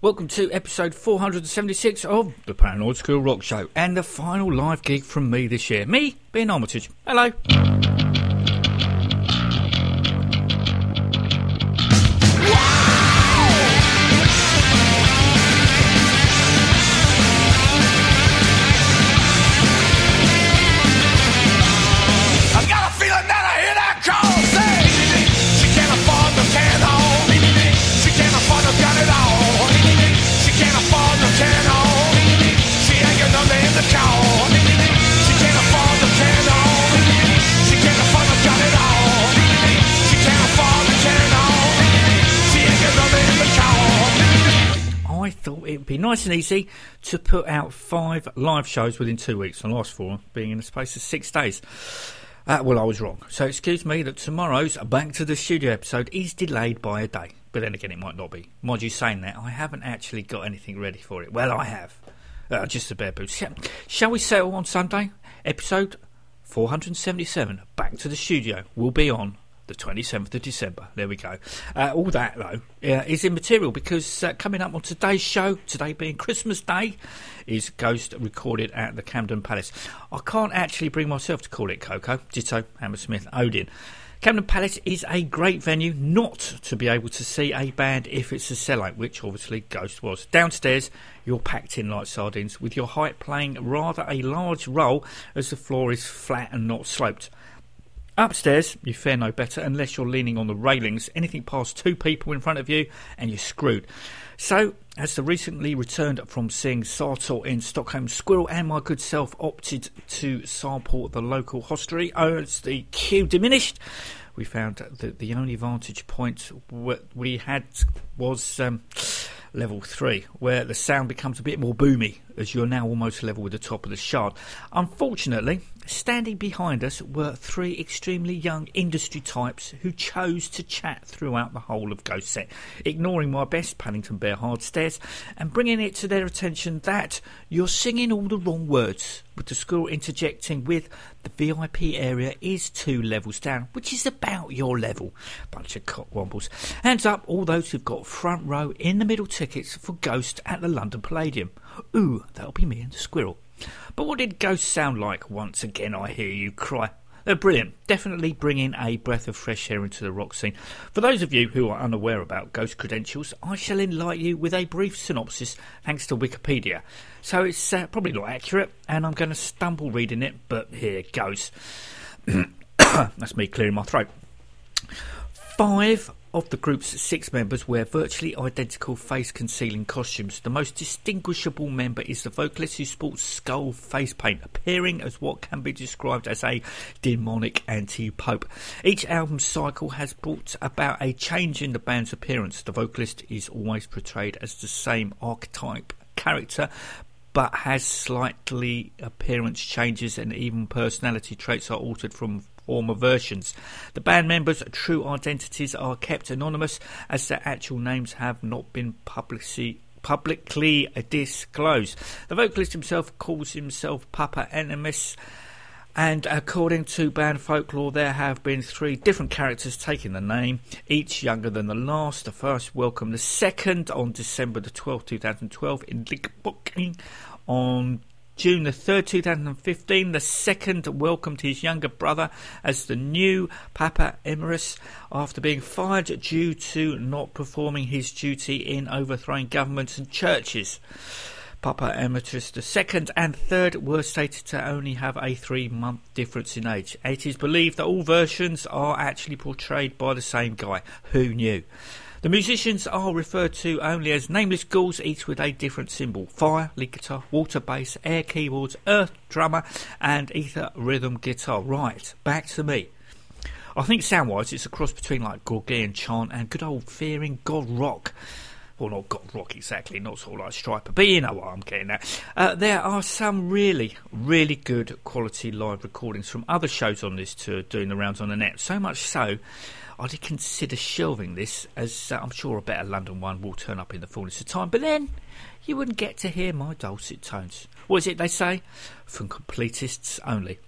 Welcome to episode 476 of The Paranoid Squirrel Rock Show, and the final live gig from me this year. Me, Ben Armitage. Hello. Nice and easy to put out 5 live shows within 2 weeks. The last 4 being in the space of 6 days. Well, I was wrong. So excuse me that tomorrow's Back to the Studio episode is delayed by a day. But then again, it might not be. Mind you, saying that, I haven't actually got anything ready for it. Well, I have. Just the bare boots. Shall we settle on Sunday? Episode 477, Back to the Studio, will be on the 27th of December. There we go. All that, though, is immaterial because coming up on today's show, today being Christmas Day, is Ghost recorded at the Camden Palace. I can't actually bring myself to call it Coco, Ditto, Hammersmith, Odin. Camden Palace is a great venue not to be able to see a band if it's a sellout, which obviously Ghost was. Downstairs, you're packed in like sardines, with your height playing rather a large role as the floor is flat and not sloped. Upstairs, you fare no better unless you're leaning on the railings. Anything past 2 people in front of you and you're screwed. So, as the recently returned from seeing Sartor in Stockholm, Squirrel and my good self opted to sample the local hostelry. As the queue diminished, we found that the only vantage point we had was level 3, where the sound becomes a bit more boomy as you're now almost level with the top of the shard. Unfortunately, standing behind us were 3 extremely young industry types who chose to chat throughout the whole of Ghost Set, ignoring my best Paddington Bear hard stares and bringing it to their attention that you're singing all the wrong words, with the squirrel interjecting with the VIP area is 2 levels down, which is about your level. Bunch of cockwombles. Hands up all those who've got front row in the middle tickets for Ghost at the London Palladium. Ooh, that'll be me and the squirrel. But what did Ghost sound like? Once again, I hear you cry. They're brilliant. Definitely bringing a breath of fresh air into the rock scene. For those of you who are unaware about Ghost credentials, I shall enlighten you with a brief synopsis thanks to Wikipedia. So it's probably not accurate, and I'm going to stumble reading it, but here goes. That's me clearing my throat. 5 of the group's 6 members wear virtually identical face-concealing costumes. The most distinguishable member is the vocalist who sports skull face paint, appearing as what can be described as a demonic anti-pope. Each album cycle has brought about a change in the band's appearance. The vocalist is always portrayed as the same archetype character, but has slightly appearance changes, and even personality traits are altered from former versions. The band members' true identities are kept anonymous, as their actual names have not been publicly disclosed. The vocalist himself calls himself Papa Emeritus, and according to band folklore, there have been 3 different characters taking the name, each younger than the last. The first welcomed the second on December the 12th, 2012 in Linkoping. On June the 3rd, 2015, the second welcomed his younger brother as the new Papa Emeritus after being fired due to not performing his duty in overthrowing governments and churches. Papa Emeritus II and III were stated to only have a 3-month difference in age. It is believed that all versions are actually portrayed by the same guy. Who knew? The musicians are referred to only as nameless ghouls, each with a different symbol. Fire, lead guitar, water bass, air keyboards, earth drummer and ether rhythm guitar. Right, back to me. I think sound-wise it's a cross between like Gorgian chant and good old fearing God rock. Well, not God rock exactly, not sort of like Striper, but you know what I'm getting at. There are some really, really good quality live recordings from other shows on this tour doing the rounds on the net. So much so, I did consider shelving this, as I'm sure a better London one will turn up in the fullness of time. But then, you wouldn't get to hear my dulcet tones. What is it they say? From completists only.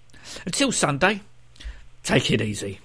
Until Sunday, take it easy.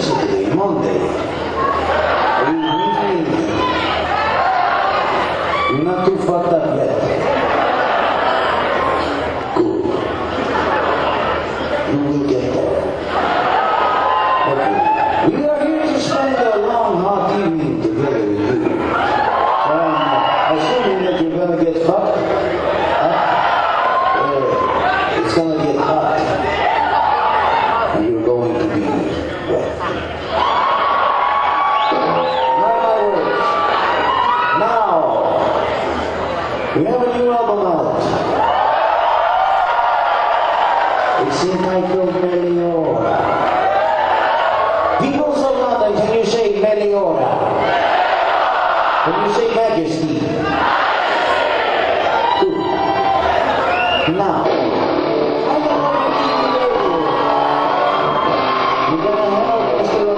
Tuesday, Monday. We're not too fucked up yet. Good. You will get there. Okay. We are here to spend a long, hot evening together with you. So I'm assuming that you're gonna get fucked up. It's gonna get hot. We have a new album out. It's entitled Meliora. People of London, can you say Meliora? Can you say Majesty? Good. Now, I don't know what you do. You're going to help us to a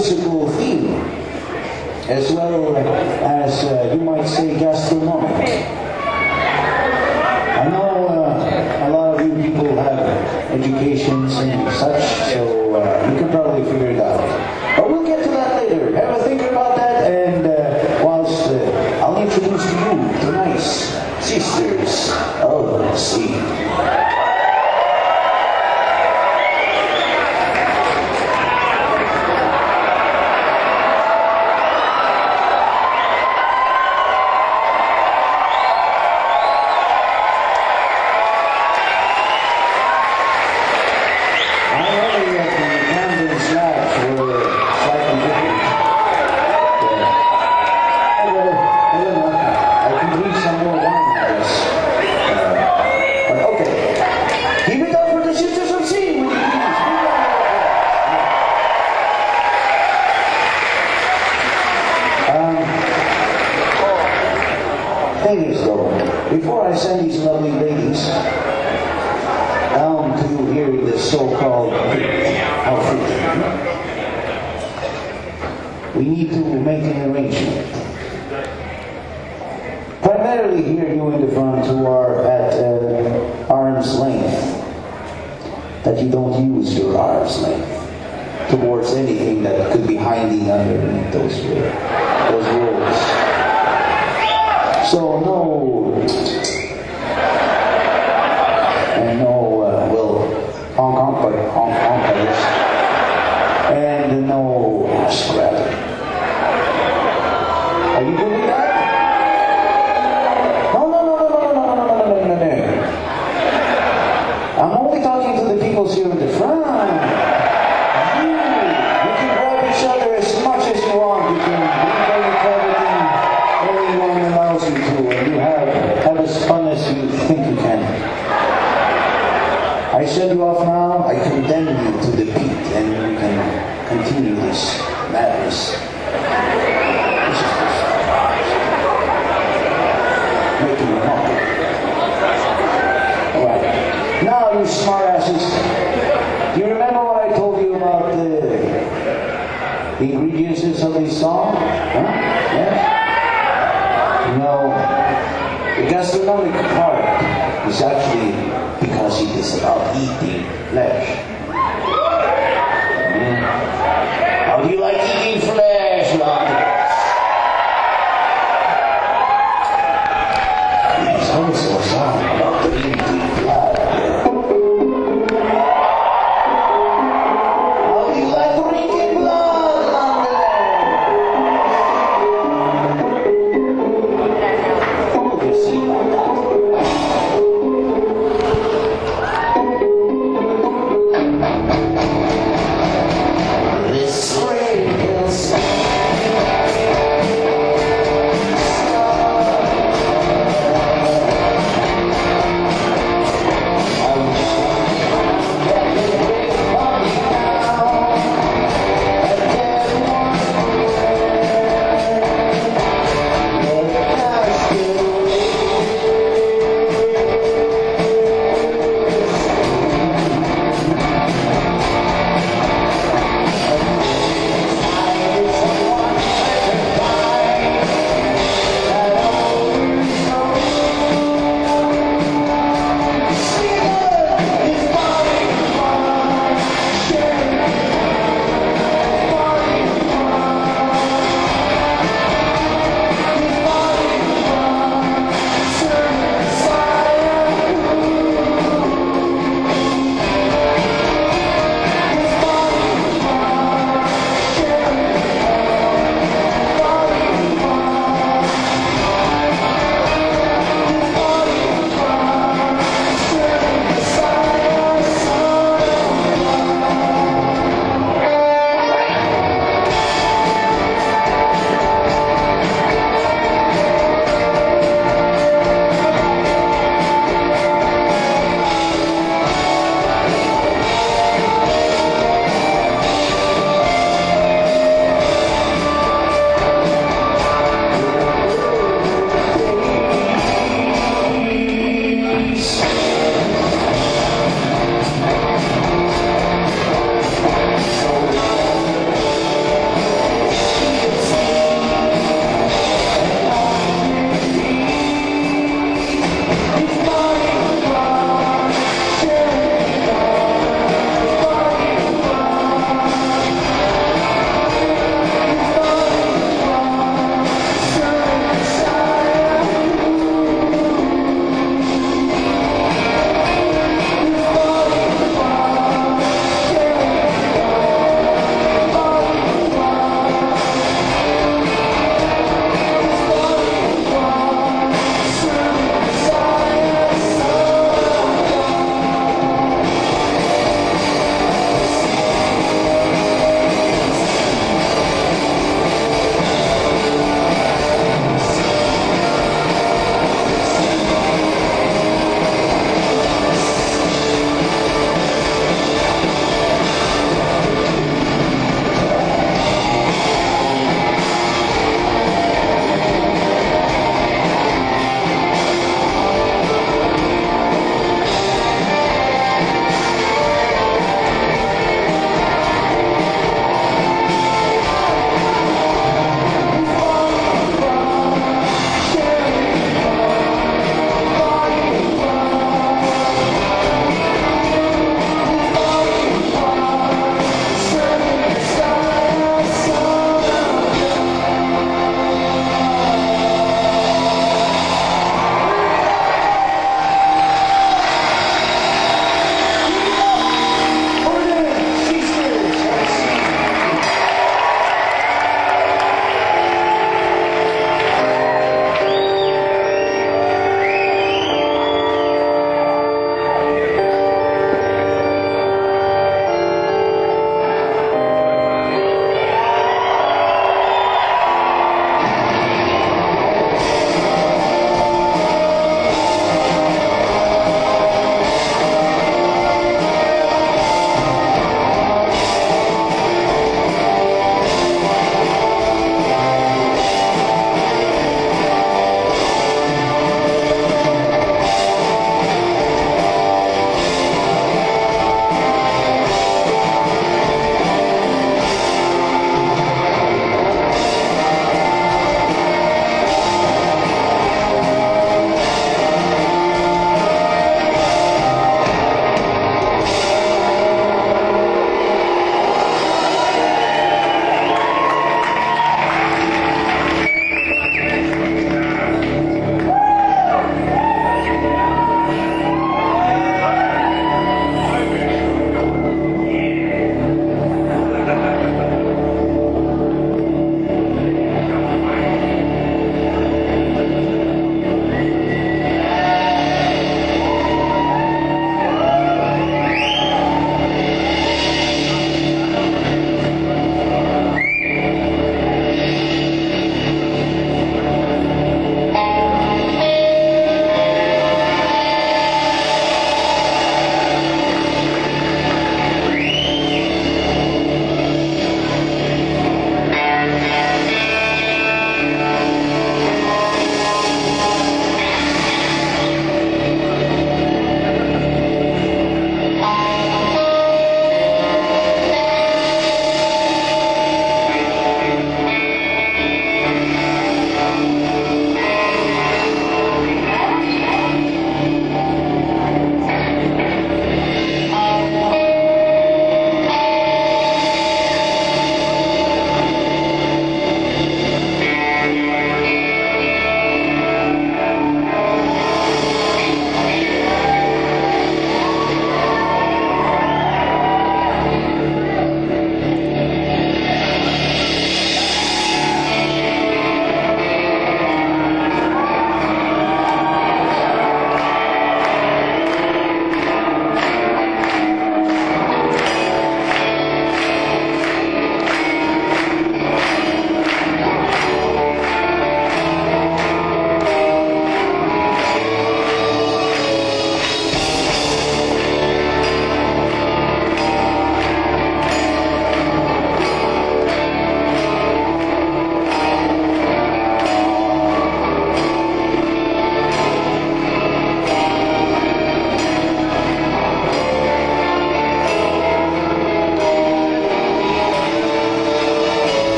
musical theme, as well as, you might say, gastronomic. I know a lot of you people have educations and such, so you can probably figure it out. But we'll get to that later. Have a think about that, and whilst I'll introduce to you the nice Sisters of the Sea.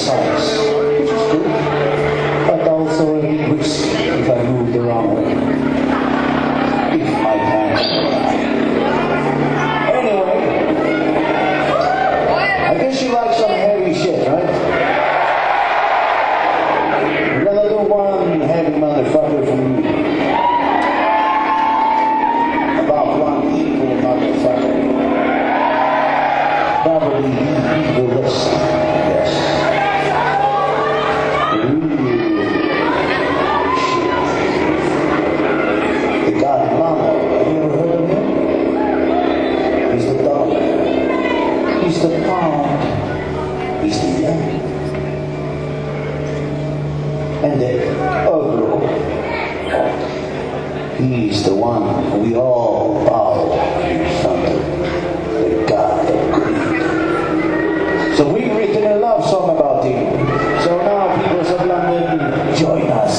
songs, which is good, but also a little risky if I moved around if I can. Anyway, I guess you like some heavy shit, right? Another one heavy motherfucker from me. About one evil motherfucker. Probably the evilest. He's the pound, he's the young, and the overall. He's the one we all bow in front of, the god of greed. So we've written a love song about him. So now, peoples of London, join us.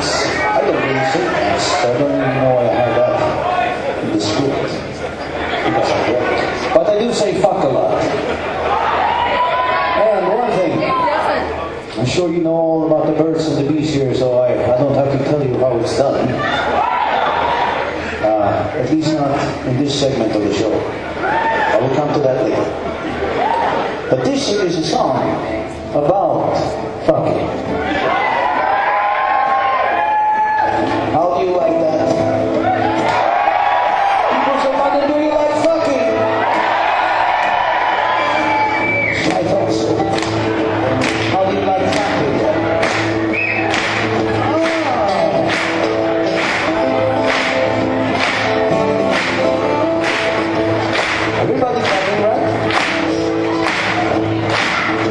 Palace. I don't really think Palace. I don't even know I had that in the script. Because I don't. But I do say fuck a lot. And one thing. I'm sure you know all about the birds and the bees here, so I don't have to tell you how it's done. At least not in this segment of the show. I will come to that later. But this is a song about fucking. How do you like that? People say, mother, do you like fucking? I thought so. How do you like fucking?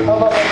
How about that?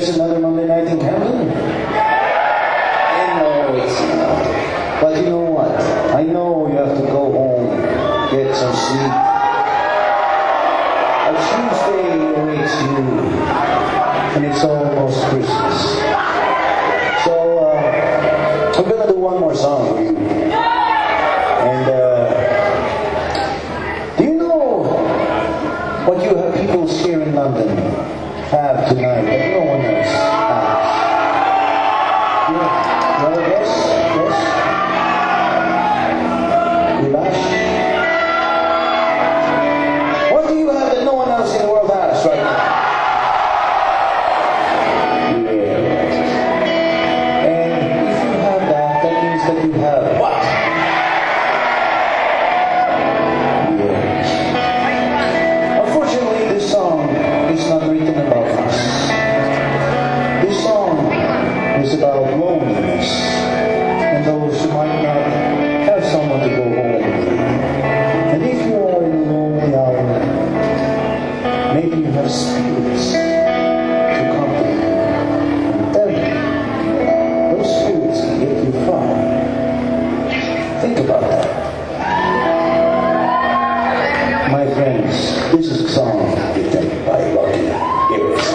there's another Monday night in Camden? And no, it's not. But you know what? I know you have to go home, get some sleep. A Tuesday awaits you, and it's almost Christmas. So, I'm going to do one more song for you. And, do you know what you have people here in London have tonight that no one else has? Yeah. Another guess? Yes? Relax. What do you have that no one else in the world has right now? Yeah. And if you have that, that means that you have what? Yeah. Unfortunately, this song is not written about. This song is about loneliness and those who might not have someone to go home with. And if you are in a lonely hour, maybe you have spirits to comfort you. And tell you, those spirits can get you far. Think about that. My friends, this is a song written by Gorgian. Here it is.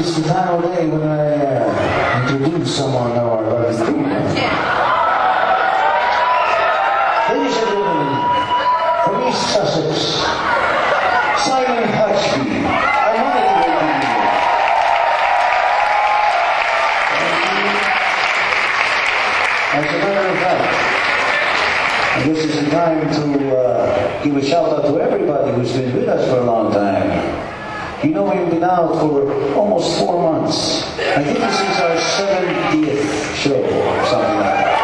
it's the final day when I introduce someone to our lovely queen. Ladies and gentlemen, from East Sussex, Simon Hutchby, a money lady. As a matter of fact, this is the time to give a shout out to everybody who's been with us for a long time. You know, we've been out for almost 4 months. I think this is our 70th show or something like that.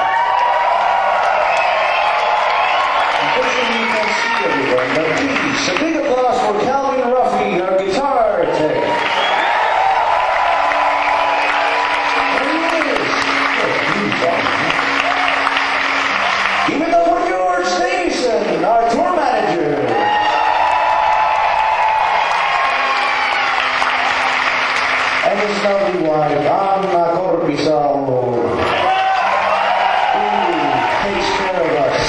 Unfortunately, you can't see everyone, but please, a big applause for Calvin Ruffey, our guitar tech. Give it up for George Davison, our tour manager. His lovely wife, Anna Corpisalo, who takes care of us.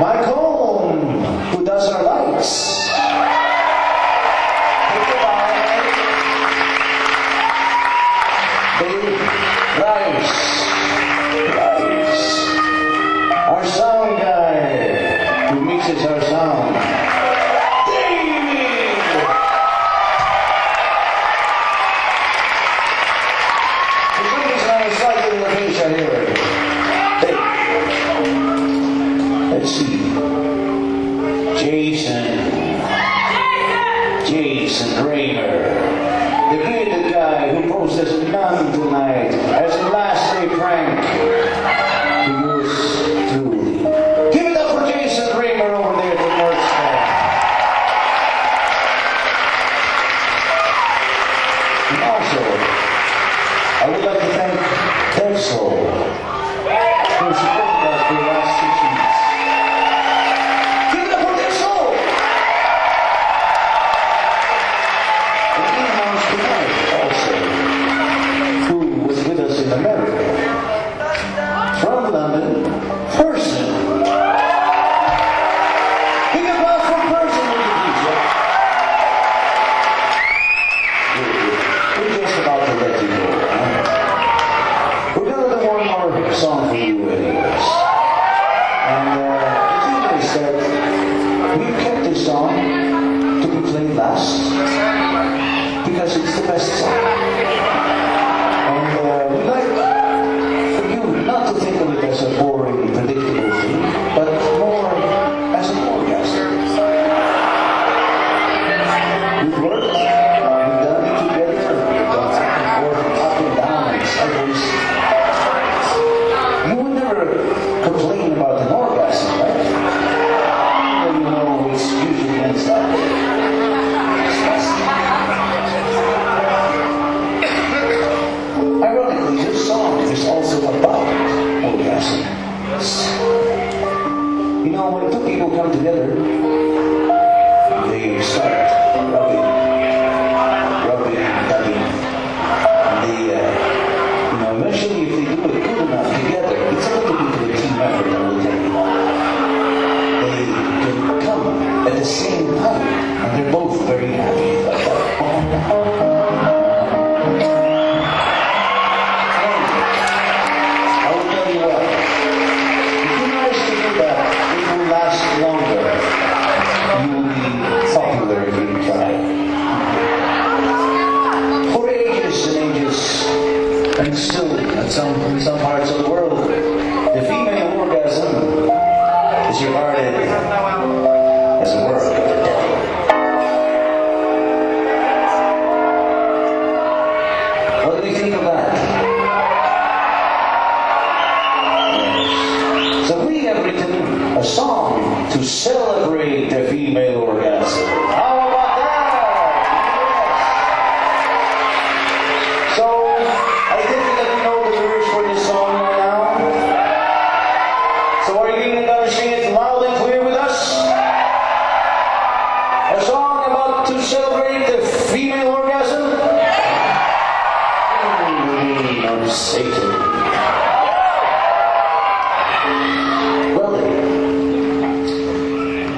Mike Holm, who does our lights. Take a bite. Dave Rice. Our sound guy, who mixes our sound. Jason Rayner, the bearded guy who posed as none tonight, as a last day prank. He was truly. Give it up for Jason Rayner over there at the North Stand. And also, I would like to thank Denzel for supporting us for the last 6 years.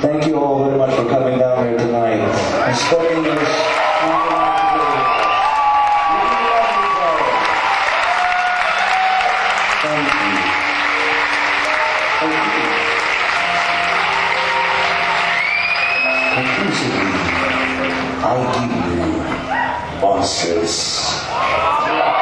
Thank you all very much for coming down here tonight. and studying this. I give you answers.